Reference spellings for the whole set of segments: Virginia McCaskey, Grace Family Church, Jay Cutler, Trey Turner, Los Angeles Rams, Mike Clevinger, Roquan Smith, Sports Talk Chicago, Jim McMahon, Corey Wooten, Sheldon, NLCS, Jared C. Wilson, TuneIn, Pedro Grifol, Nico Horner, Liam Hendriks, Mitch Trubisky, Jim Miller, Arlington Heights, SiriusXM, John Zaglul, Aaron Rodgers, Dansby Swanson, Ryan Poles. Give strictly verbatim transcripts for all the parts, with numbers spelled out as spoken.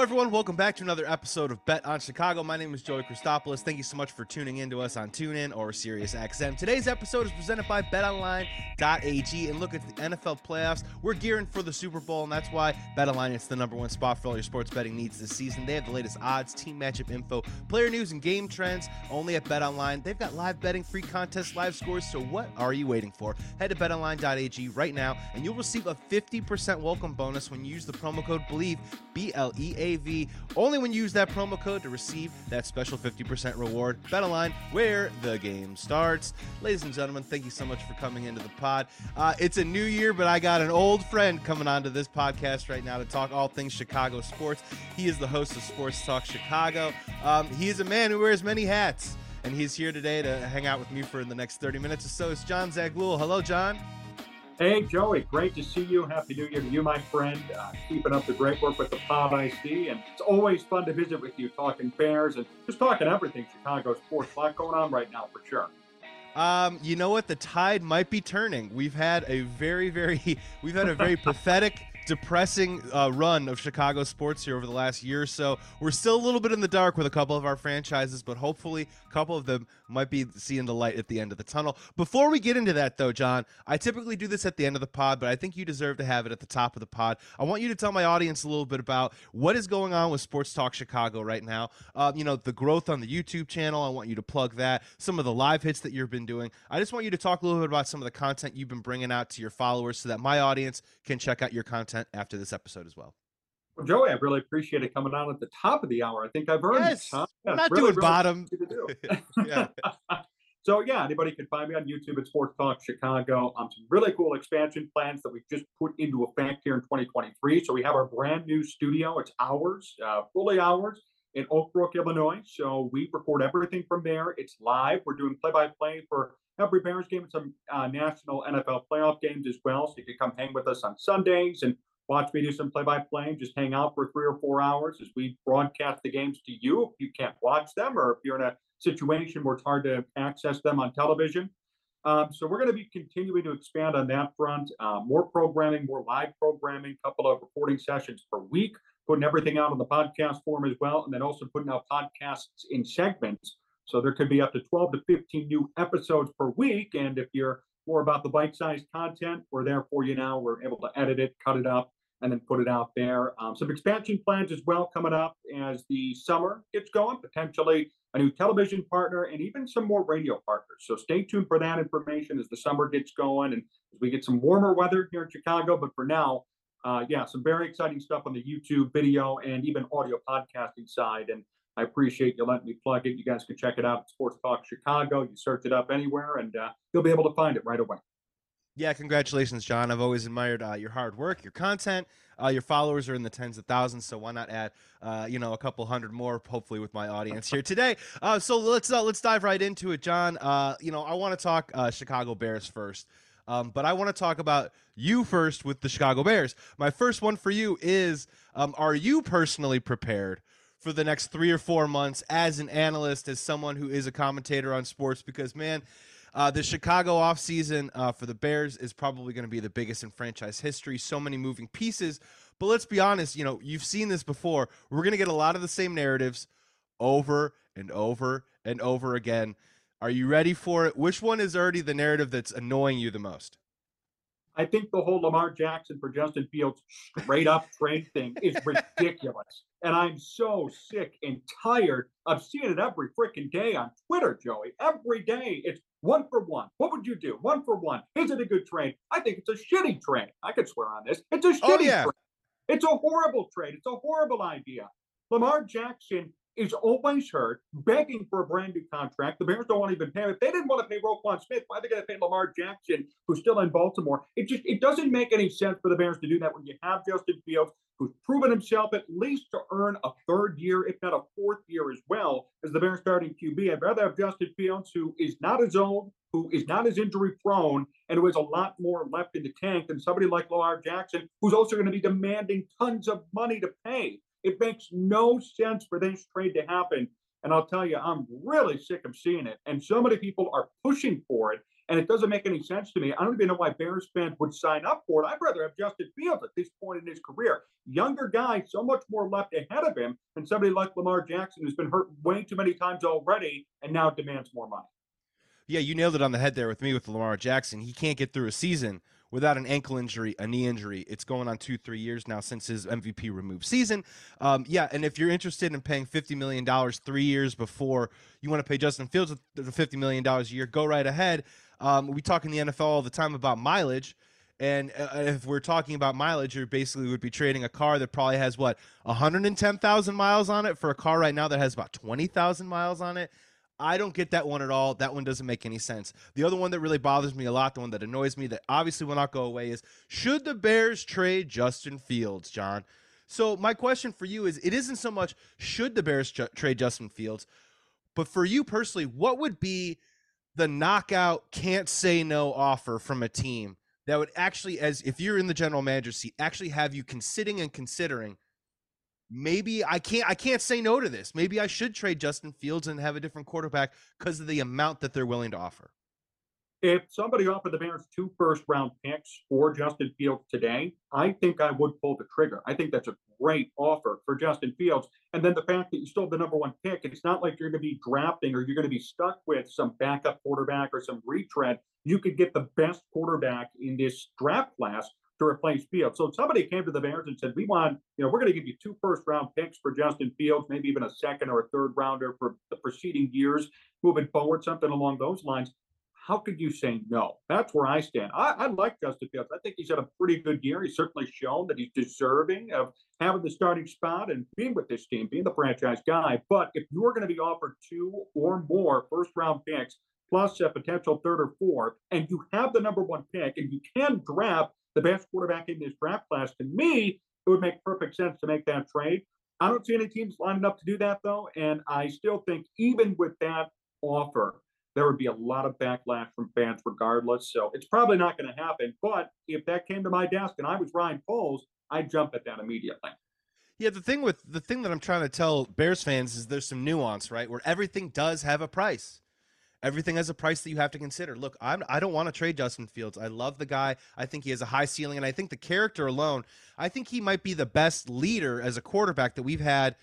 everyone. Welcome back to another episode of Bet on Chicago. My name is Joey Christopoulos. Thank you so much for tuning in to us on TuneIn or SiriusXM. Today's episode is presented by bet online dot a g. And look at the N F L playoffs. We're gearing for the Super Bowl, and that's why BetOnline is the number one spot for all your sports betting needs this season. They have the latest odds, team matchup info, player news, and game trends only at BetOnline. They've got live betting, free contests, live scores. So what are you waiting for? Head to bet online dot a g right now, and you'll receive a fifty percent welcome bonus when you use the promo code BELIEVE, B L E A V. Only when you use that promo code to receive that special fifty percent reward. BetOnline, where the game starts. Ladies and gentlemen, thank you so much for coming into the pod. Uh, it's a new year, but I got an old friend coming onto this podcast right now to talk all things Chicago sports. He is the host of Sports Talk Chicago. Um, he is a man who wears many hats, and he's here today to hang out with me for the next thirty minutes or so. It's John Zaglul. Hello, John. Hey, Joey, great to see you. Happy New Year to you, my friend. Uh, keeping up the great work with the pod I see. And it's always fun to visit with you, talking Bears and just talking everything Chicago sports. A lot going on right now, for sure. Um, you know what? The tide might be turning. We've had a very, very, we've had a very pathetic, depressing uh, run of Chicago sports here over the last year or so. We're still a little bit in the dark with a couple of our franchises, but hopefully a couple of them might be seeing the light at the end of the tunnel. Before we get into that, though, John, I typically do this at the end of the pod, but I think you deserve to have it at the top of the pod. I want you to tell my audience a little bit about what is going on with Sports Talk Chicago right now. Uh, you know, the growth on the YouTube channel, I want you to plug that, some of the live hits that you've been doing. I just want you to talk a little bit about some of the content you've been bringing out to your followers so that my audience can check out your content after this episode as well. Well, Joey, I really appreciate it coming on at the top of the hour. I think I've earned yes. it. Huh? Yeah, I'm not really, doing really bottom. Do. yeah. So, yeah, anybody can find me on YouTube at Sports Talk Chicago. Um, some really cool expansion plans that we've just put into effect here in twenty twenty-three. So we have our brand new studio. It's ours, uh, fully ours, in Oak Brook, Illinois. So we record everything from there. It's live. We're doing play-by-play for every Bears game and some uh, national N F L playoff games as well. So you can come hang with us on Sundays and watch me do some play-by-play. Just hang out for three or four hours as we broadcast the games to you if you can't watch them or if you're in a situation where it's hard to access them on television. Um, so we're going to be continuing to expand on that front. Uh, more programming, more live programming, a couple of recording sessions per week, putting everything out on the podcast form as well, and then also putting out podcasts in segments. So there could be up to twelve to fifteen new episodes per week. And if you're more about the bite-sized content, we're there for you now. We're able to edit it, cut it up, and then put it out there. Um, some expansion plans as well coming up as the summer gets going, potentially a new television partner and even some more radio partners. So stay tuned for that information as the summer gets going and as we get some warmer weather here in Chicago. But for now, uh, yeah, some very exciting stuff on the YouTube video and even audio podcasting side. And I appreciate you letting me plug it. You guys can check it out at Sports Talk Chicago. You search it up anywhere, and uh, you'll be able to find it right away. Yeah, congratulations, John. I've always admired uh, your hard work, your content. Uh, your followers are in the tens of thousands, so why not add, uh, you know, a couple hundred more, hopefully, with my audience here today. Uh, so let's uh, let's dive right into it, John. Uh, you know, I want to talk uh, Chicago Bears first, um, but I want to talk about you first with the Chicago Bears. My first one for you is: um, are you personally prepared for the next three or four months as an analyst, as someone who is a commentator on sports? Because, man, uh, the Chicago offseason uh, for the Bears is probably going to be the biggest in franchise history. So many moving pieces. But let's be honest, you know, you've seen this before. We're going to get a lot of the same narratives over and over and over again. Are you ready for it? Which one is already the narrative that's annoying you the most? I think the whole Lamar Jackson for Justin Fields straight up trade thing is ridiculous. And I'm so sick and tired of seeing it every freaking day on Twitter, Joey. Every day it's one for one. What would you do? One for one. Is it a good trade? I think it's a shitty trade. I could swear on this. It's a shitty oh, yeah. trade. It's a horrible trade. It's a horrible idea. Lamar Jackson is always heard begging for a brand new contract. The Bears don't want to even pay him. If they didn't want to pay Roquan Smith, why are they going to pay Lamar Jackson, who's still in Baltimore? It just it doesn't make any sense for the Bears to do that when you have Justin Fields, who's proven himself at least to earn a third year, if not a fourth year as well, as the Bears starting Q B. I'd rather have Justin Fields, who is not as old, who is not as injury-prone, and who has a lot more left in the tank than somebody like Lamar Jackson, who's also going to be demanding tons of money to pay. It makes no sense for this trade to happen. And I'll tell you, I'm really sick of seeing it. And so many people are pushing for it. And it doesn't make any sense to me. I don't even know why Bears fans would sign up for it. I'd rather have Justin Fields at this point in his career. Younger guy, so much more left ahead of him. And somebody like Lamar Jackson who's been hurt way too many times already and now demands more money. Yeah, you nailed it on the head there with me with Lamar Jackson. He can't get through a season without an ankle injury, a knee injury. It's going on two, three years now since his M V P removed season. Um, yeah, and if you're interested in paying fifty million dollars three years before you want to pay Justin Fields the fifty million dollars a year, go right ahead. Um, we talk in the N F L all the time about mileage, and uh, if we're talking about mileage, you basically would be trading a car that probably has, what, one hundred ten thousand miles on it for a car right now that has about twenty thousand miles on it. I don't get that one at all. That one doesn't make any sense. The other one that really bothers me a lot, the one that annoys me, that obviously will not go away, is should the Bears trade Justin Fields, John? So my question for you is, it isn't so much should the Bears ju- trade Justin Fields, but for you personally, what would be the knockout can't say no offer from a team that would actually, as if you're in the general manager seat, actually have you considering and considering, maybe I can't I can't say no to this. Maybe I should trade Justin Fields and have a different quarterback because of the amount that they're willing to offer. If somebody offered the Bears two first-round picks for Justin Fields today, I think I would pull the trigger. I think that's a great offer for Justin Fields. And then the fact that you still have the number one pick, it's not like you're going to be drafting or you're going to be stuck with some backup quarterback or some retread. You could get the best quarterback in this draft class to replace Fields. So if somebody came to the Bears and said, we want, you know, we're going to give you two first round picks for Justin Fields, maybe even a second or a third rounder for the preceding years, moving forward, something along those lines. How could you say no? That's where I stand. I, I like Justin Fields. I think he's had a pretty good year. He's certainly shown that he's deserving of having the starting spot and being with this team, being the franchise guy. But if you're going to be offered two or more first round picks, plus a potential third or fourth, and you have the number one pick and you can draft the best quarterback in this draft class, to me, it would make perfect sense to make that trade. I don't see any teams lining up to do that, though, and I still think even with that offer, there would be a lot of backlash from fans regardless, so it's probably not going to happen, but if that came to my desk and I was Ryan Poles, I'd jump at that immediately. Yeah, the thing with the thing that I'm trying to tell Bears fans is there's some nuance, right, where everything does have a price. Everything has a price that you have to consider. Look, I'm, I don't want to trade Justin Fields. I love the guy. I think he has a high ceiling, and I think the character alone, I think he might be the best leader as a quarterback that we've had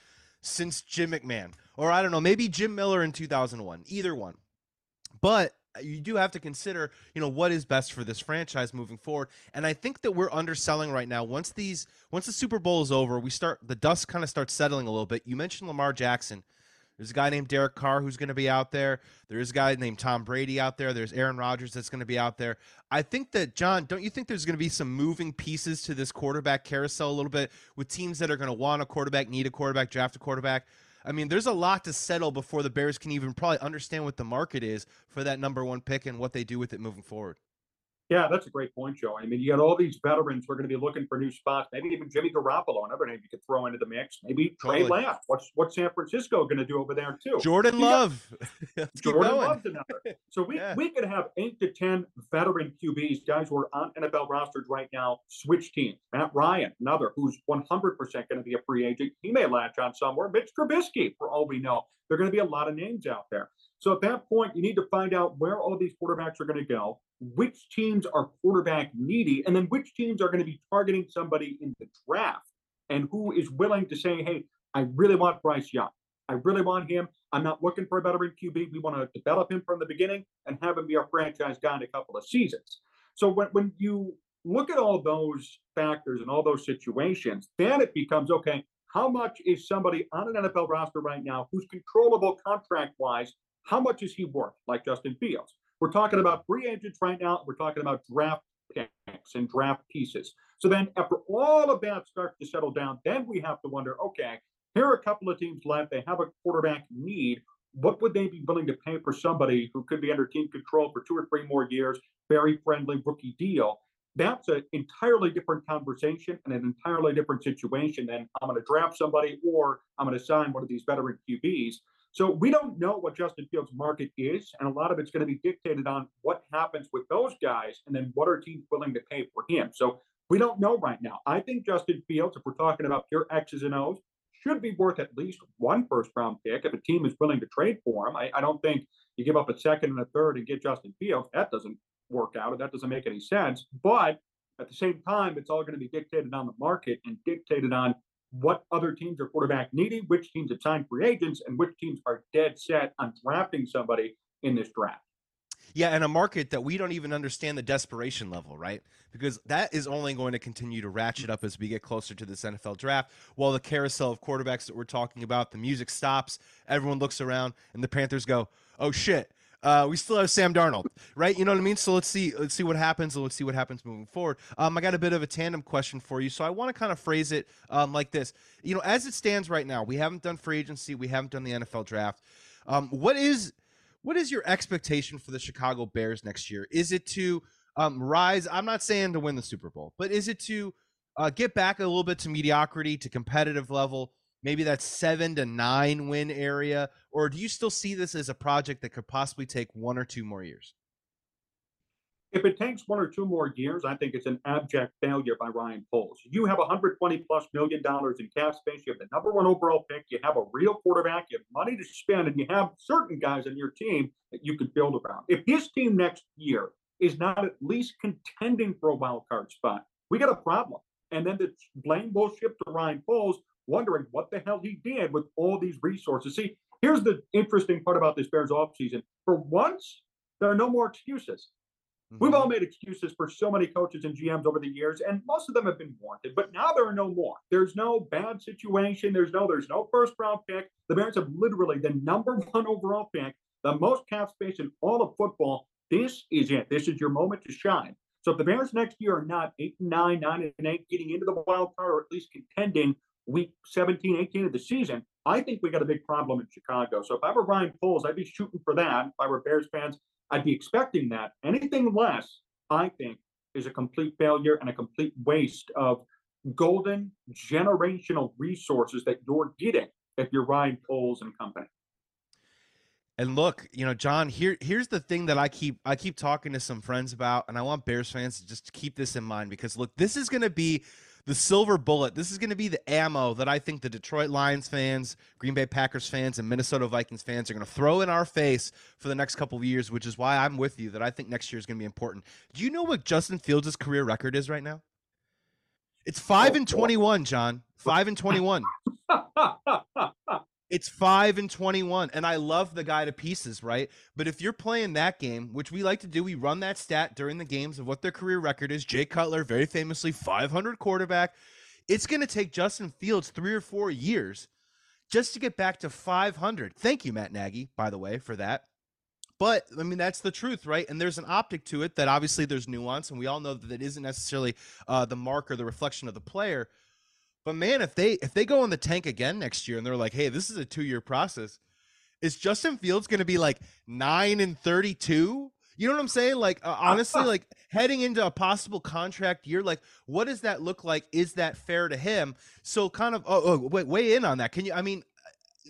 since Jim McMahon. Or I don't know, maybe Jim Miller in two thousand one, either one. But you do have to consider, you know, what is best for this franchise moving forward. And I think that we're underselling right now. Once these, once the Super Bowl is over, we start, the dust kind of starts settling a little bit. You mentioned Lamar Jackson. There's a guy named Derek Carr who's going to be out there. There is a guy named Tom Brady out there. There's Aaron Rodgers that's going to be out there. I think that, John, don't you think there's going to be some moving pieces to this quarterback carousel a little bit with teams that are going to want a quarterback, need a quarterback, draft a quarterback? I mean, there's a lot to settle before the Bears can even probably understand what the market is for that number one pick and what they do with it moving forward. Yeah, that's a great point, Joe. I mean, you got all these veterans who are going to be looking for new spots. Maybe even Jimmy Garoppolo, another name you could throw into the mix. Maybe totally. Trey Lance. What's what's San Francisco going to do over there too? Jordan you Love. Got, Jordan Love's another. So we, yeah. we could have eight to ten veteran Q Bs, guys who are on N F L rosters right now, switch teams. Matt Ryan, another who's one hundred percent going to be a free agent. He may latch on somewhere. Mitch Trubisky, for all we know. There are going to be a lot of names out there. So at that point, you need to find out where all these quarterbacks are going to go, which teams are quarterback needy, and then which teams are going to be targeting somebody in the draft and who is willing to say, hey, I really want Bryce Young. I really want him. I'm not looking for a veteran Q B. We want to develop him from the beginning and have him be our franchise guy in a couple of seasons. So when, when you look at all those factors and all those situations, then it becomes, okay, how much is somebody on an N F L roster right now who's controllable contract-wise? How much is he worth, like Justin Fields? We're talking about free agents right now. We're talking about draft picks and draft pieces. So then after all of that starts to settle down, then we have to wonder, okay, here are a couple of teams left. They have a quarterback need. What would they be willing to pay for somebody who could be under team control for two or three more years, very friendly rookie deal? That's an entirely different conversation and an entirely different situation than I'm going to draft somebody or I'm going to sign one of these veteran Q Bs. So we don't know what Justin Fields' market is, and a lot of it's going to be dictated on what happens with those guys and then what are teams willing to pay for him. So we don't know right now. I think Justin Fields, if we're talking about pure X's and O's, should be worth at least one first-round pick if a team is willing to trade for him. I, I don't think you give up a second and a third and get Justin Fields. That doesn't work out, or that doesn't make any sense. But at the same time, it's all going to be dictated on the market and dictated on what other teams are quarterback needing, which teams have signed free agents, and which teams are dead set on drafting somebody in this draft. Yeah, and a market that we don't even understand the desperation level, right? Because that is only going to continue to ratchet up as we get closer to this N F L draft. While the carousel of quarterbacks that we're talking about, the music stops, everyone looks around, and the Panthers go, oh, shit. Uh, we still have Sam Darnold, right? You know what I mean? So let's see, let's see what happens. Let's see what happens moving forward. Um, I got a bit of a tandem question for you. So I want to kind of phrase it um, like this, you know, as it stands right now, we haven't done free agency. We haven't done the N F L draft. Um, what is, what is your expectation for the Chicago Bears next year? Is it to um, rise? I'm not saying to win the Super Bowl, but is it to uh, get back a little bit to mediocrity, to competitive level? Maybe that's seven to nine win area, or do you still see this as a project that could possibly take one or two more years? If it takes one or two more years, I think it's an abject failure by Ryan Poles. You have one hundred twenty plus million dollars in cap space. You have the number one overall pick. You have a real quarterback. You have money to spend, and you have certain guys on your team that you can build around. If his team next year is not at least contending for a wild card spot, we got a problem. And then the blame will shift to Ryan Poles, wondering what the hell he did with all these resources. See, here's the interesting part about this Bears offseason. For once, there are no more excuses. Mm-hmm. We've all made excuses for so many coaches and G Ms over the years, and most of them have been warranted, but now there are no more. There's no bad situation. There's no, there's no first round pick. The Bears have literally the number one overall pick, the most cap space in all of football. This is it. This is your moment to shine. So if the Bears next year are not eight and nine, nine and eight, getting into the wild card, or at least contending week seventeen, eighteen of the season, I think we got a big problem in Chicago. So if I were Ryan Poles, I'd be shooting for that. If I were Bears fans, I'd be expecting that. Anything less, I think, is a complete failure and a complete waste of golden generational resources that you're getting if you're Ryan Poles and company. And look, you know, John, here, here's the thing that I keep, I keep talking to some friends about, and I want Bears fans to just keep this in mind, because look, this is going to be the silver bullet. This is going to be the ammo that I think the Detroit Lions fans, Green Bay Packers fans, and Minnesota Vikings fans are going to throw in our face for the next couple of years, which is why I'm with you that I think next year is going to be important. Do you know what Justin Fields' career record is right now? It's five and twenty-one, John. five and twenty-one. It's five and twenty-one, and I love the guy to pieces, right? But if you're playing that game, which we like to do, we run that stat during the games of what their career record is. Jay Cutler, very famously, five hundred quarterback. It's going to take Justin Fields three or four years just to get back to five hundred. Thank you, Matt Nagy, by the way, for that. But, I mean, that's the truth, right? And there's an optic to it that obviously there's nuance, and we all know that that isn't necessarily uh, the mark or the reflection of the player. But man, if they if they go in the tank again next year and they're like, hey, this is a two-year process, is Justin Fields going to be like nine and thirty-two? You know what I'm saying? Like, uh, honestly, like heading into a possible contract year, like what does that look like? Is that fair to him? So kind of oh, oh wait, weigh in on that. Can you, I mean,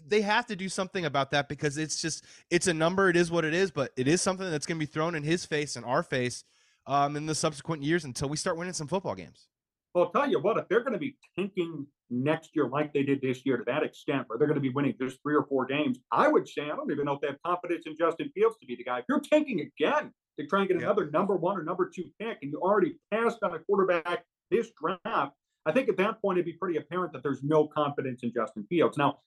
they have to do something about that, because it's just, it's a number. It is what it is, but it is something that's going to be thrown in his face and our face um, in the subsequent years until we start winning some football games. Well, I'll tell you what, if they're going to be tanking next year like they did this year to that extent, or they're going to be winning just three or four games, I would say, I don't even know if they have confidence in Justin Fields to be the guy. If you're tanking again to try and get yeah. another number one or number two pick, and you already passed on a quarterback this draft, I think at that point it'd be pretty apparent that there's no confidence in Justin Fields. Now,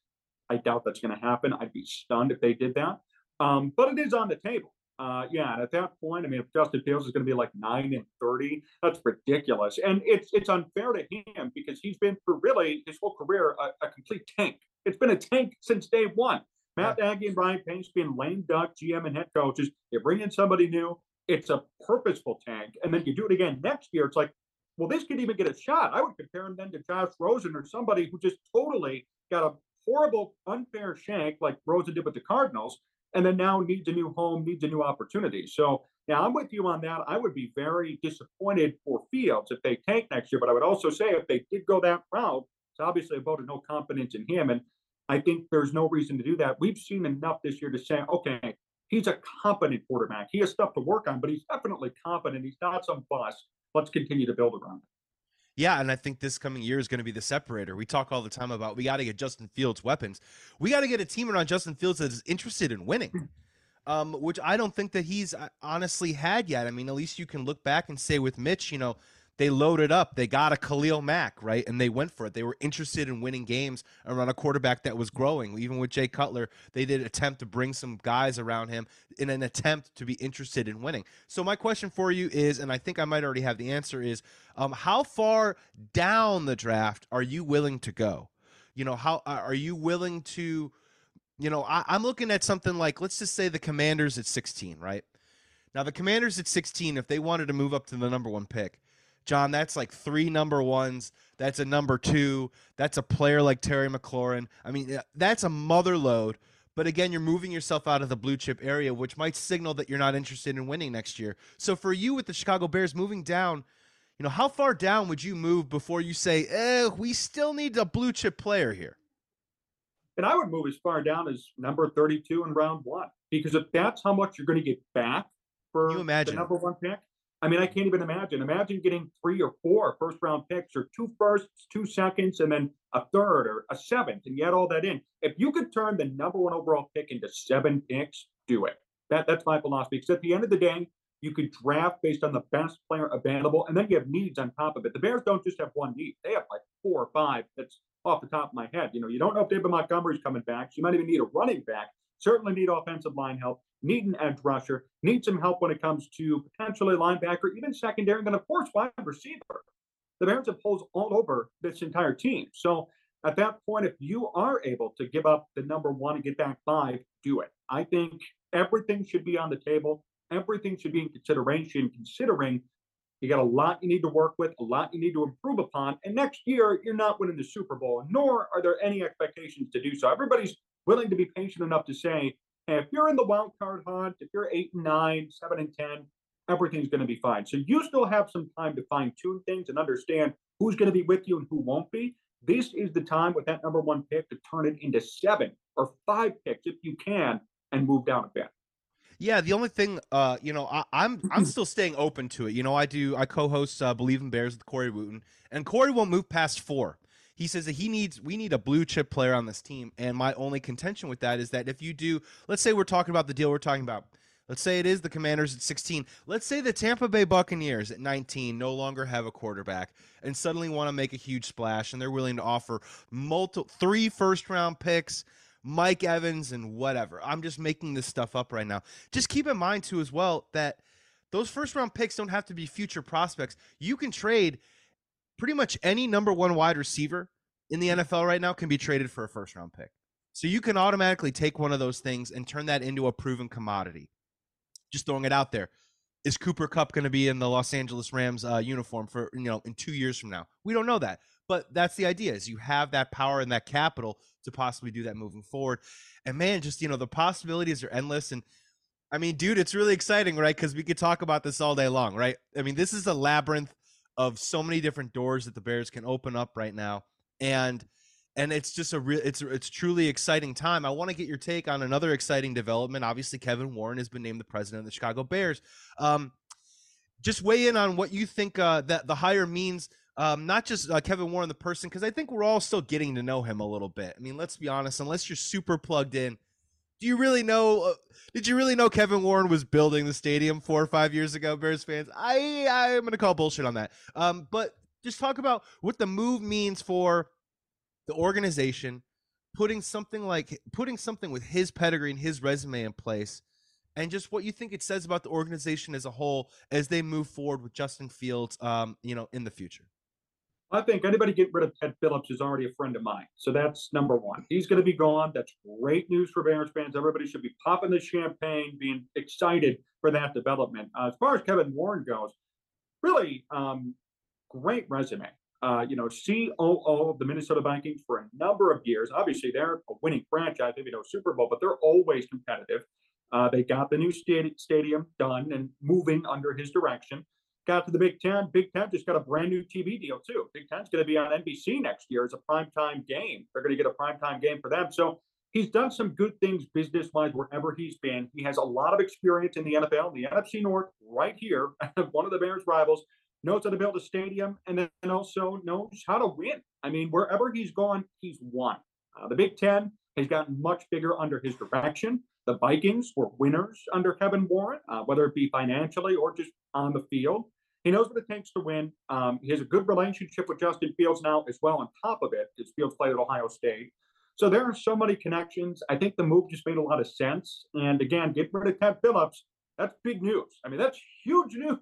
I doubt that's going to happen. I'd be stunned if they did that. Um, but it is on the table. Uh, yeah, and at that point, I mean, if Justin Fields is going to be like nine and thirty, that's ridiculous. And it's it's unfair to him, because he's been, for really his whole career, a, a complete tank. It's been a tank since day one. Matt Nagy and Brian Payne's been lame duck G M and head coaches. You bring in somebody new, it's a purposeful tank. And then you do it again next year. It's like, well, this could even get a shot. I would compare him then to Josh Rosen or somebody who just totally got a horrible, unfair shank like Rosen did with the Cardinals, and then now needs a new home, needs a new opportunity. So now I'm with you on that. I would be very disappointed for Fields if they tank next year, but I would also say if they did go that route, it's obviously a vote of no confidence in him, and I think there's no reason to do that. We've seen enough this year to say, okay, he's a competent quarterback. He has stuff to work on, but he's definitely competent. He's not some bust. Let's continue to build around him. Yeah, and I think this coming year is going to be the separator. We talk all the time about we got to get Justin Fields weapons. We got to get a team around Justin Fields that is interested in winning, um, which I don't think that he's honestly had yet. I mean, at least you can look back and say with Mitch, you know, they loaded up. They got a Khalil Mack, right? And they went for it. They were interested in winning games around a quarterback that was growing. Even with Jay Cutler, they did attempt to bring some guys around him in an attempt to be interested in winning. So my question for you is, and I think I might already have the answer, is um, how far down the draft are you willing to go? You know, how are you willing to, you know, I, I'm looking at something like, let's just say the Commanders at sixteen, right? Now the Commanders at sixteen, if they wanted to move up to the number one pick, John, that's like three number ones. That's a number two. That's a player like Terry McLaurin. I mean, that's a mother load. But again, you're moving yourself out of the blue chip area, which might signal that you're not interested in winning next year. So for you with the Chicago Bears moving down, you know, how far down would you move before you say, eh, we still need a blue chip player here? And I would move as far down as number thirty-two in round one, because if that's how much you're going to get back for you imagine the number one pick. I mean, I can't even imagine. Imagine getting three or four first-round picks or two firsts, two seconds, and then a third or a seventh, and you add all that in. If you could turn the number one overall pick into seven picks, do it. That, that's my philosophy. Because at the end of the day, you could draft based on the best player available, and then you have needs on top of it. The Bears don't just have one need. They have like four or five. That's off the top of my head. You know, you don't know if David Montgomery's coming back, so you might even need a running back. Certainly need offensive line help, need an edge rusher, need some help when it comes to potentially linebacker, even secondary, and then, of course, wide receiver. The Bears have holes all over this entire team. So at that point, if you are able to give up the number one and get back five, do it. I think everything should be on the table. Everything should be in consideration, considering you got a lot you need to work with, a lot you need to improve upon. And next year, you're not winning the Super Bowl, nor are there any expectations to do so. Everybody's willing to be patient enough to say, hey, if you're in the wild card hunt, if you're eight and nine, seven and ten, everything's going to be fine. So you still have some time to fine tune things and understand who's going to be with you and who won't be. This is the time with that number one pick to turn it into seven or five picks if you can and move down a bit. Yeah, the only thing, uh, you know, I, I'm I'm still staying open to it. You know, I do I co-host uh, Believe in Bears with Corey Wooten, and Corey won't move past four. He says that he needs, we need a blue chip player on this team. And my only contention with that is that if you do, let's say we're talking about the deal we're talking about. Let's say it is the Commanders at sixteen. Let's say the Tampa Bay Buccaneers at nineteen no longer have a quarterback and suddenly want to make a huge splash, and they're willing to offer multiple, three first round picks, Mike Evans and whatever. I'm just making this stuff up right now. Just keep in mind too, as well, that those first round picks don't have to be future prospects. You can trade pretty much any number one wide receiver in the N F L right now can be traded for a first round pick. So you can automatically take one of those things and turn that into a proven commodity. Just throwing it out there. Is Cooper Kupp going to be in the Los Angeles Rams uh, uniform for, you know, in two years from now? We don't know that, but that's the idea, is you have that power and that capital to possibly do that moving forward. And man, just, you know, the possibilities are endless. And I mean, dude, it's really exciting, right? Cause we could talk about this all day long, right? I mean, this is a labyrinth of so many different doors that the Bears can open up right now. And and it's just a real, it's it's truly exciting time. I want to get your take on another exciting development. Obviously, Kevin Warren has been named the president of the Chicago Bears. Um, just weigh in on what you think uh, that the hire means, um, not just uh, Kevin Warren, the person, because I think we're all still getting to know him a little bit. I mean, let's be honest, unless you're super plugged in, do you really know? Uh, did you really know Kevin Warren was building the stadium four or five years ago, Bears fans? I I'm gonna call bullshit on that. Um, but just talk about what the move means for the organization, putting something like putting something with his pedigree and his resume in place, and just what you think it says about the organization as a whole as they move forward with Justin Fields, um, you know, in the future. I think anybody getting rid of Ted Phillips is already a friend of mine. So that's number one. He's going to be gone. That's great news for Bears fans. Everybody should be popping the champagne, being excited for that development. Uh, as far as Kevin Warren goes, really um, great resume. Uh, you know, C O O of the Minnesota Vikings for a number of years. Obviously, they're a winning franchise, maybe no Super Bowl, but they're always competitive. Uh, they got the new sta- stadium done and moving under his direction. Got to the Big Ten. Big Ten just got a brand new T V deal, too. Big Ten's going to be on N B C next year as a primetime game. They're going to get a primetime game for them. So he's done some good things business-wise wherever he's been. He has a lot of experience in the N F L, the N F C North, right here, one of the Bears' rivals. knows how to build a stadium, and then also knows how to win. I mean, wherever he's gone, he's won. Uh, the Big Ten has gotten much bigger under his direction. The Vikings were winners under Kevin Warren, uh, whether it be financially or just on the field. He knows what it takes to win. Um, he has a good relationship with Justin Fields now as well on top of it, as Fields played at Ohio State. So there are so many connections. I think the move just made a lot of sense. And again, get rid of Ted Phillips. That's big news. I mean, that's huge news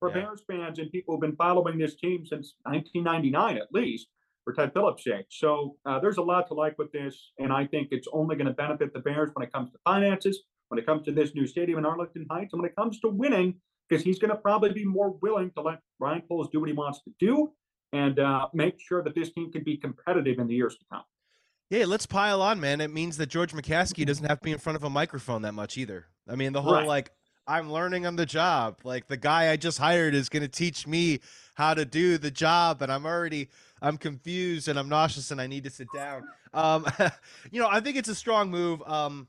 for yeah. Bears fans and people who've been following this team since nineteen ninety-nine, at least, for Ted Phillips' sake. So uh, there's a lot to like with this. And I think it's only going to benefit the Bears when it comes to finances, when it comes to this new stadium in Arlington Heights, and when it comes to winning, because he's going to probably be more willing to let Ryan Poles do what he wants to do and uh, make sure that this team can be competitive in the years to come. Yeah, let's pile on, man. It means that George McCaskey doesn't have to be in front of a microphone that much either. I mean, the whole, right. like, I'm learning on the job. Like, the guy I just hired is going to teach me how to do the job, and I'm already I'm confused, and I'm nauseous, and I need to sit down. Um, you know, I think it's a strong move. Um,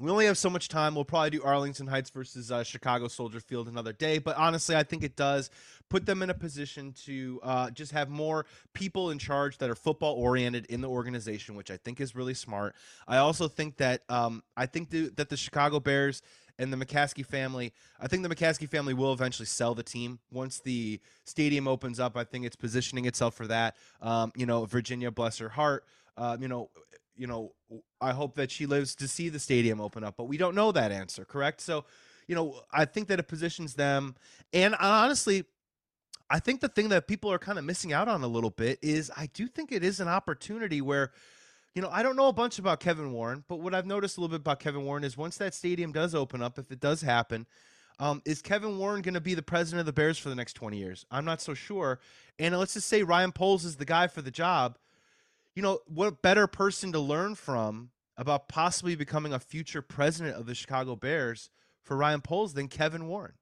we only have so much time. We'll probably do Arlington Heights versus uh, Chicago Soldier Field another day. But honestly, I think it does put them in a position to uh, just have more people in charge that are football oriented in the organization, which I think is really smart. I also think that um, I think the, that the Chicago Bears and the McCaskey family, I think the McCaskey family will eventually sell the team once the stadium opens up. I think it's positioning itself for that. Um, you know, Virginia, bless her heart. Uh, you know, you know, I hope that she lives to see the stadium open up, but we don't know that answer, correct? So, you know, I think that it positions them. And honestly, I think the thing that people are kind of missing out on a little bit is I do think it is an opportunity where, you know, I don't know a bunch about Kevin Warren, but what I've noticed a little bit about Kevin Warren is once that stadium does open up, if it does happen, um, is Kevin Warren going to be the president of the Bears for the next twenty years? I'm not so sure. And let's just say Ryan Poles is the guy for the job. You know, what better person to learn from about possibly becoming a future president of the Chicago Bears for Ryan Poles than Kevin Warren?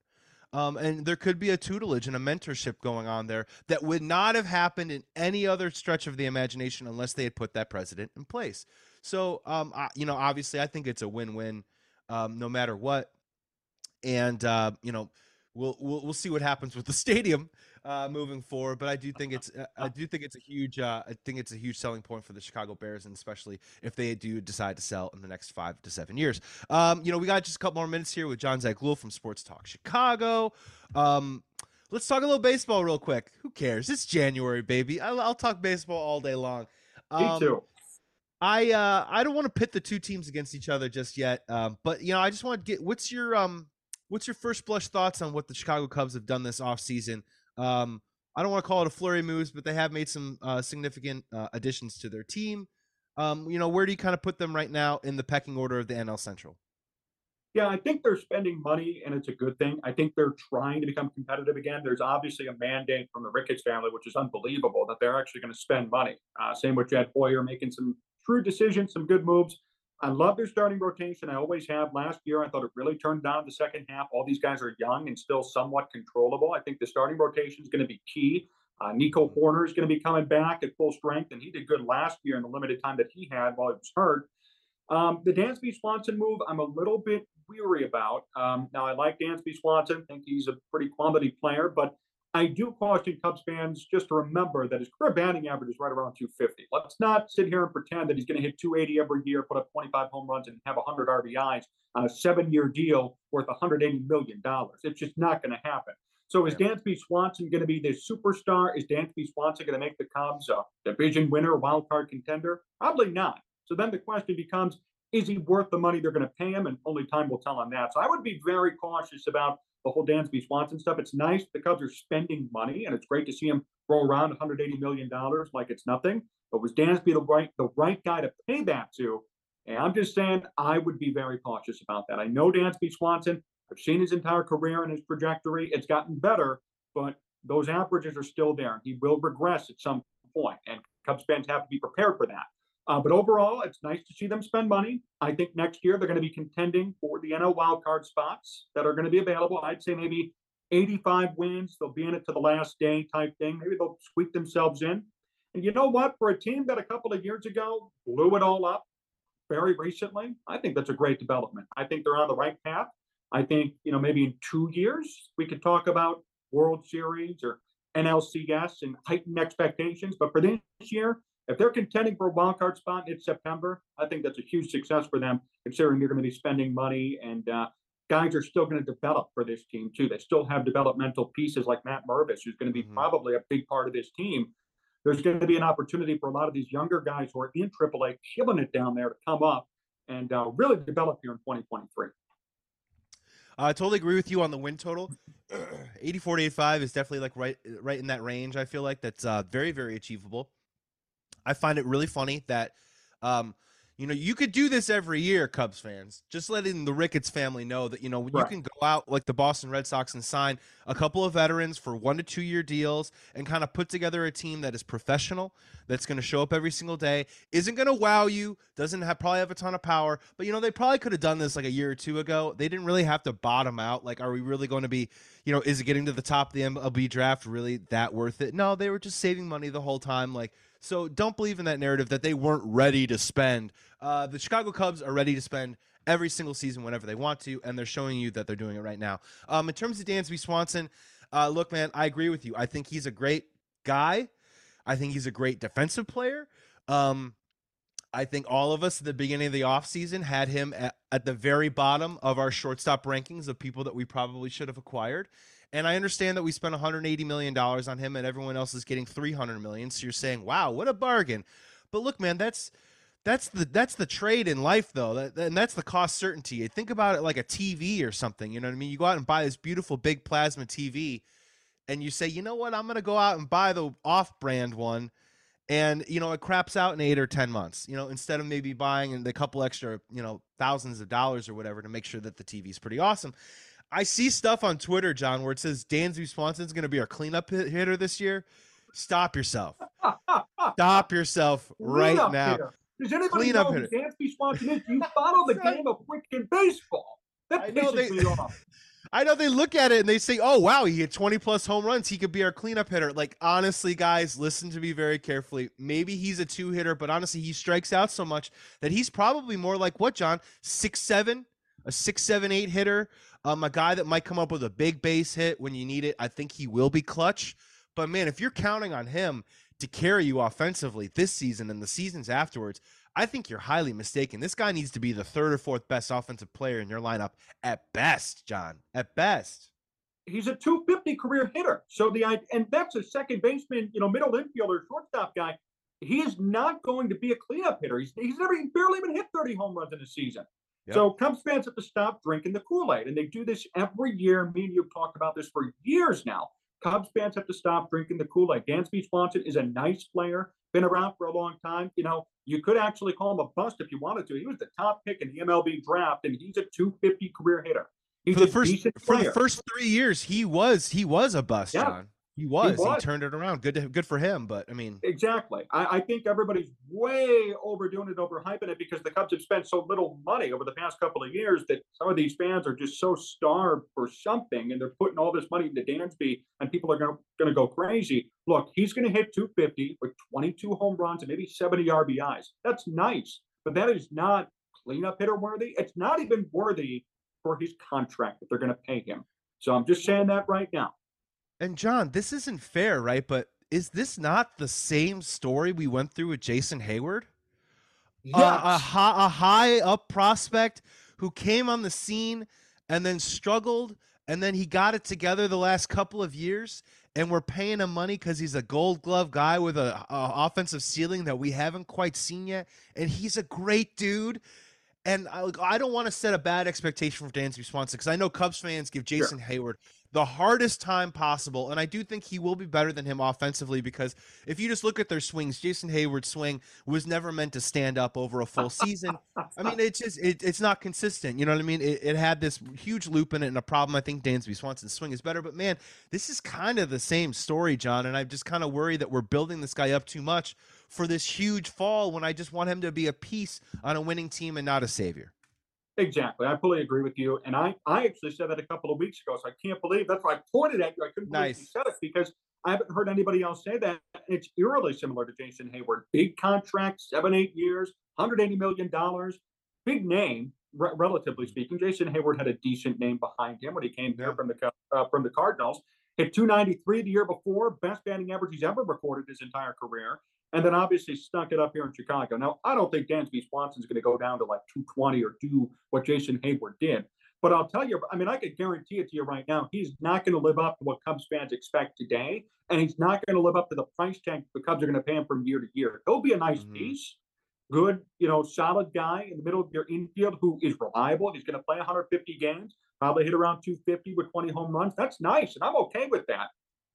Um, and there could be a tutelage and a mentorship going on there that would not have happened in any other stretch of the imagination unless they had put that president in place. So, um, I, you know, obviously I think it's a win-win um, no matter what. And, uh, you know, we'll, we'll, we'll see what happens with the stadium uh, moving forward. But I do think it's, I do think it's a huge, uh, I think it's a huge selling point for the Chicago Bears, and especially if they do decide to sell in the next five to seven years. Um, you know, we got just a couple more minutes here with John Zaglul from Sports Talk Chicago. Um, let's talk a little baseball real quick. Who cares? It's January, baby. I'll, I'll talk baseball all day long. Um, Me too. I, uh, I don't want to pit the two teams against each other just yet. Um, but you know, I just want to get, what's your, um, What's your first blush thoughts on what the Chicago Cubs have done this offseason? Um, I don't want to call it a flurry of moves, but they have made some uh, significant uh, additions to their team. Um, you know, where do you kind of put them right now in the pecking order of the N L Central? Yeah, I think they're spending money, and it's a good thing. I think they're trying to become competitive again. There's obviously a mandate from the Ricketts family, which is unbelievable, that they're actually going to spend money. Uh, same with Jed Hoyer, making some true decisions, some good moves. I love their starting rotation. I always have. Last year, I thought it really turned down the second half. All these guys are young and still somewhat controllable. I think the starting rotation is going to be key. Uh, Nico Horner is going to be coming back at full strength, and he did good last year in the limited time that he had while he was hurt. Um, the Dansby Swanson move, I'm a little bit weary about. Um, now, I like Dansby Swanson. I think he's a pretty quality player, but I do caution Cubs fans just to remember that his career batting average is right around two fifty. Let's not sit here and pretend that he's going to hit two eighty every year, put up twenty-five home runs, and have one hundred R B Is on a seven-year deal worth one hundred eighty million dollars. It's just not going to happen. So is yeah. Dansby Swanson going to be the superstar? Is Dansby Swanson going to make the Cubs a division winner, wildcard contender? Probably not. So then the question becomes, is he worth the money they're going to pay him? And only time will tell on that. So I would be very cautious about the whole Dansby Swanson stuff. It's nice the Cubs are spending money, and it's great to see him roll around one hundred eighty million dollars like it's nothing. But was Dansby the right the right guy to pay that to? And I'm just saying I would be very cautious about that. I know Dansby Swanson. I've seen his entire career and his trajectory. It's gotten better, but those averages are still there. He will regress at some point, and Cubs fans have to be prepared for that. Uh, but overall, it's nice to see them spend money. I think next year they're going to be contending for the N L wildcard spots that are going to be available. I'd say maybe eighty-five wins. They'll be in it to the last day type thing. Maybe they'll squeak themselves in. And you know what? For a team that a couple of years ago blew it all up very recently, I think that's a great development. I think they're on the right path. I think, you know, maybe in two years we could talk about World Series or N L C S and heightened expectations. But for this year, if they're contending for a wild card spot in September, I think that's a huge success for them, considering they're going to be spending money and uh, guys are still going to develop for this team too. They still have developmental pieces like Matt Mervis, who's going to be mm-hmm. probably a big part of this team. There's going to be an opportunity for a lot of these younger guys who are in triple A, killing it down there, to come up and uh, really develop here in twenty twenty-three. I totally agree with you on the win total. eighty-four to eighty-five is definitely like right, right in that range. I feel like that's uh, very, very achievable. I find it really funny that, um, you know, you could do this every year, Cubs fans, just letting the Ricketts family know that, you know, right. you can go out like the Boston Red Sox and sign a couple of veterans for one to two year deals and kind of put together a team that is professional, that's going to show up every single day, isn't going to wow you, doesn't have probably have a ton of power, but, you know, they probably could have done this like a year or two ago. They didn't really have to bottom out. Like, are we really going to be, you know, is it getting to the top of the M L B draft really that worth it? No, they were just saving money the whole time. Like, so don't believe in that narrative that they weren't ready to spend. Uh, the Chicago Cubs are ready to spend every single season whenever they want to, and they're showing you that they're doing it right now. Um, in terms of Dansby Swanson, uh, look, man, I agree with you. I think he's a great guy. I think he's a great defensive player. Um, I think all of us at the beginning of the offseason had him at, at the very bottom of our shortstop rankings of people that we probably should have acquired. And I understand that we spent one hundred eighty million dollars on him and everyone else is getting three hundred million dollars. So you're saying, wow, what a bargain. But look, man, that's that's the that's the trade in life, though. That, and that's the cost certainty. Think about it like a T V or something. You know what I mean? You go out and buy this beautiful big plasma T V and you say, you know what? I'm going to go out and buy the off-brand one. And, you know, it craps out in eight or ten months, you know, instead of maybe buying the couple extra, you know, thousands of dollars or whatever to make sure that the T V is pretty awesome. I see stuff on Twitter, John, where it says Dansby Swanson's going to be our cleanup hitter this year. Stop yourself. Stop yourself right cleanup now. Hitter. Does anybody cleanup know hitter. Who Dansby Swanson is? You follow the right. game of freaking baseball. That I know they, off. I know they look at it and they say, oh, wow, he hit twenty plus home runs. He could be our cleanup hitter. Like, honestly, guys, listen to me very carefully. Maybe he's a two hitter, but honestly, he strikes out so much that he's probably more like what, John? six seven A six, seven, eight hitter, um, a guy that might come up with a big base hit when you need it. I think he will be clutch. But, man, if you're counting on him to carry you offensively this season and the seasons afterwards, I think you're highly mistaken. This guy needs to be the third or fourth best offensive player in your lineup at best, John, at best. He's a two fifty career hitter. So the and that's a second baseman, you know, middle infielder, shortstop guy. He is not going to be a cleanup hitter. He's, he's never he's barely even hit thirty home runs in a season. Yep. So Cubs fans have to stop drinking the Kool-Aid, and they do this every year. Me and you have talked about this for years now. Cubs fans have to stop drinking the Kool-Aid. Dansby Swanson is a nice player, been around for a long time. You know, you could actually call him a bust if you wanted to. He was the top pick in the M L B draft, and he's a two fifty career hitter. He's for the first for the first three years, he was he was a bust, yeah. John. He was. he was. He turned it around. Good to, good for him, but, I mean. Exactly. I, I think everybody's way overdoing it, overhyping it, because the Cubs have spent so little money over the past couple of years that some of these fans are just so starved for something, and they're putting all this money into Dansby, and people are going to go crazy. Look, he's going to hit two fifty with twenty-two home runs and maybe seventy R B Is. That's nice, but that is not cleanup hitter worthy. It's not even worthy for his contract that they're going to pay him. So I'm just saying that right now. And, John, this isn't fair, right? But is this not the same story we went through with Jason Hayward? Yes. Uh, a, hi- a high-up prospect who came on the scene and then struggled, and then he got it together the last couple of years, and we're paying him money because he's a gold glove guy with an offensive ceiling that we haven't quite seen yet, and he's a great dude. And I, I don't want to set a bad expectation for Dansby Swanson, because I know Cubs fans give Jason sure. Hayward the hardest time possible. And I do think he will be better than him offensively, because if you just look at their swings, Jason Hayward's swing was never meant to stand up over a full season. I mean, it's just, it, it's not consistent. You know what I mean? It, it had this huge loop in it and a problem. I think Dansby Swanson's swing is better, but, man, this is kind of the same story, John. And I just kind of worry that we're building this guy up too much for this huge fall when I just want him to be a piece on a winning team and not a savior. Exactly. I fully agree with you. And I, I actually said that a couple of weeks ago, so I can't believe that's why I pointed at you. I couldn't believe nice. You said it, because I haven't heard anybody else say that. It's eerily similar to Jason Hayward. Big contract, seven, eight years, one hundred eighty million dollars. Big name, re- relatively speaking. Jason Hayward had a decent name behind him when he came yeah. here from the uh, from the Cardinals. Hit two ninety-three the year before, best batting average he's ever recorded his entire career, and then obviously stunk it up here in Chicago. Now, I don't think Dansby Swanson's going to go down to like two twenty or do what Jason Hayward did. But I'll tell you, I mean, I could guarantee it to you right now, he's not going to live up to what Cubs fans expect today, and he's not going to live up to the price tag the Cubs are going to pay him from year to year. He'll be a nice mm-hmm. piece, good, you know, solid guy in the middle of your infield who is reliable. He's going to play one hundred fifty games, probably hit around two fifty with twenty home runs. That's nice, and I'm okay with that.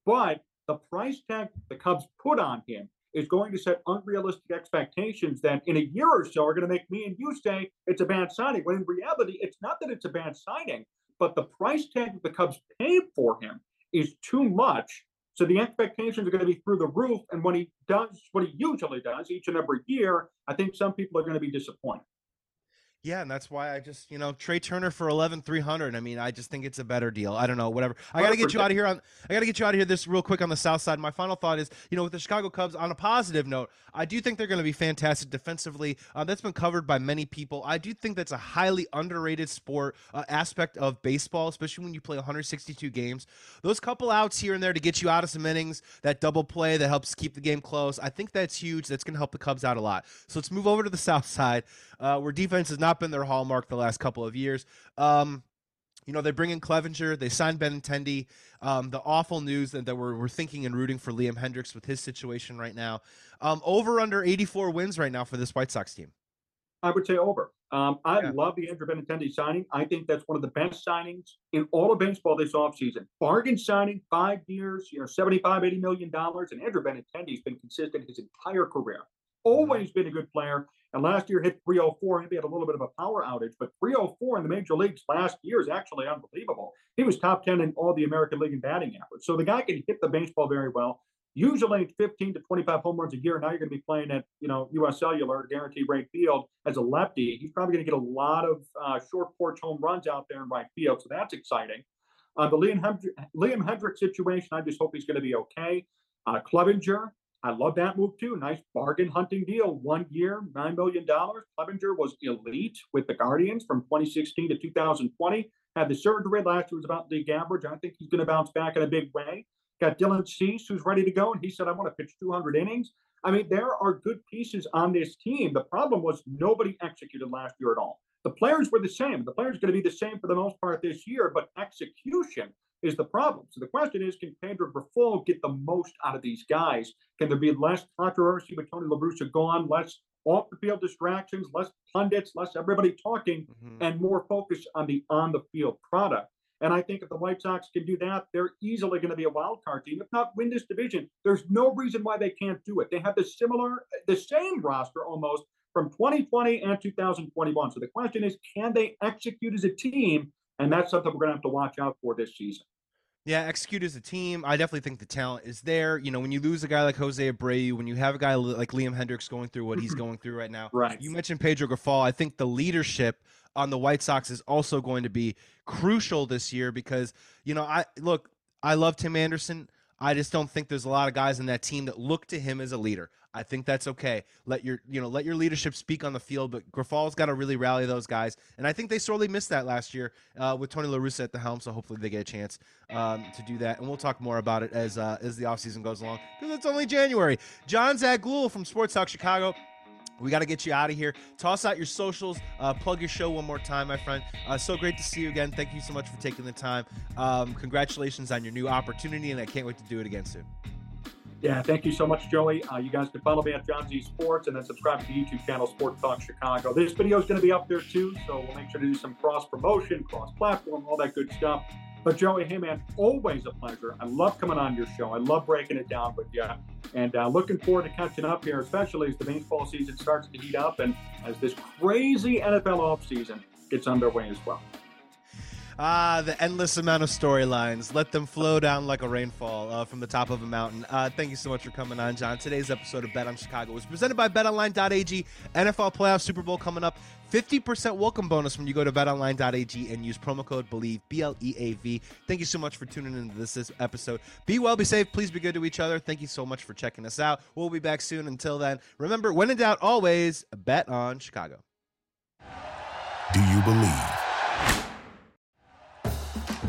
But the price tag the Cubs put on him is going to set unrealistic expectations that in a year or so are going to make me and you say it's a bad signing, when in reality, it's not that it's a bad signing, but the price tag that the Cubs paid for him is too much. So the expectations are going to be through the roof. And when he does what he usually does each and every year, I think some people are going to be disappointed. Yeah, and that's why I just, you know, Trey Turner for eleven three hundred. I mean, I just think it's a better deal. I don't know, whatever. I got to get you out of here on I got to get you out of here this real quick on the South Side. My final thought is, you know, with the Chicago Cubs on a positive note, I do think they're going to be fantastic defensively. Uh, that's been covered by many people. I do think that's a highly underrated sport uh, aspect of baseball, especially when you play one hundred sixty-two games. Those couple outs here and there to get you out of some innings, that double play that helps keep the game close. I think that's huge. That's going to help the Cubs out a lot. So let's move over to the South Side, uh, where defense is not been their hallmark the last couple of years. Um, you know, they bring in Clevinger, they signed Benintendi. Um, the awful news that, that we're, we're thinking and rooting for Liam Hendriks with his situation right now. Um, over under eighty-four wins right now for this White Sox team. I would say over. Um, I yeah. love the Andrew Benintendi signing. I think that's one of the best signings in all of baseball this offseason. Bargain signing, five years, you know, seventy-five, eighty million dollars. And Andrew Benintendi's been consistent his entire career. Always been a good player. And last year hit three oh four. Maybe had a little bit of a power outage, but three oh four in the major leagues last year is actually unbelievable. He was top ten in all the American League in batting average. So the guy can hit the baseball very well. Usually fifteen to twenty-five home runs a year. Now you're going to be playing at, you know, U S Cellular, guaranteed right field as a lefty. He's probably going to get a lot of uh, short porch home runs out there in right field. So that's exciting. Uh, the Liam Hendriks, Liam Hendriks situation, I just hope he's going to be okay. Uh, Clevinger. I love that move, too. Nice bargain hunting deal. One year, nine million dollars. Clevinger was elite with the Guardians from twenty sixteen to two thousand twenty. Had the surgery. Last year was about league average. I think he's going to bounce back in a big way. Got Dylan Cease, who's ready to go, and he said, I want to pitch two hundred innings. I mean, there are good pieces on this team. The problem was nobody executed last year at all. The players were the same. The players are going to be the same for the most part this year, but execution is the problem. So the question is, can Pedro Grifol get the most out of these guys? Can there be less controversy with Tony La Russa gone, less off-the-field distractions, less pundits, less everybody talking, mm-hmm. and more focus on the on-the-field product? And I think if the White Sox can do that, they're easily going to be a wild card team. If not win this division, there's no reason why they can't do it. They have the similar, the same roster almost from twenty twenty and two thousand twenty-one. So the question is, can they execute as a team? And that's something we're going to have to watch out for this season. Yeah, execute as a team. I definitely think the talent is there. You know, when you lose a guy like Jose Abreu, when you have a guy like Liam Hendriks going through what he's going through right now, right. You mentioned Pedro Grifol. I think the leadership on the White Sox is also going to be crucial this year because, you know, I look, I love Tim Anderson. I just don't think there's a lot of guys in that team that look to him as a leader. I think that's okay. Let your, you know, let your leadership speak on the field, but Grifol's got to really rally those guys. And I think they sorely missed that last year uh, with Tony La Russa at the helm. So hopefully they get a chance um, to do that. And we'll talk more about it as, uh, as the offseason goes along, because it's only January. John Zaglul from Sports Talk Chicago. We got to get you out of here. Toss out your socials. Uh, plug your show one more time, my friend. Uh, so great to see you again. Thank you so much for taking the time. Um, congratulations on your new opportunity, and I can't wait to do it again soon. Yeah, thank you so much, Joey. Uh, you guys can follow me at John Z Sports and then subscribe to the YouTube channel Sports Talk Chicago. This video is going to be up there, too, so we'll make sure to do some cross-promotion, cross-platform, all that good stuff. But, Joey, hey, man, always a pleasure. I love coming on your show. I love breaking it down with you. And uh, looking forward to catching up here, especially as the baseball season starts to heat up and as this crazy N F L offseason gets underway as well. Ah, the endless amount of storylines. Let them flow down like a rainfall uh, from the top of a mountain. Uh, thank you so much for coming on, John. Today's episode of Bet on Chicago was presented by bet online dot a g. N F L playoff Super Bowl coming up. fifty percent welcome bonus when you go to bet online dot a g and use promo code BELIEVE, B L E A V. Thank you so much for tuning into this, this episode. Be well, be safe. Please be good to each other. Thank you so much for checking us out. We'll be back soon. Until then, remember, when in doubt, always bet on Chicago. Do you believe?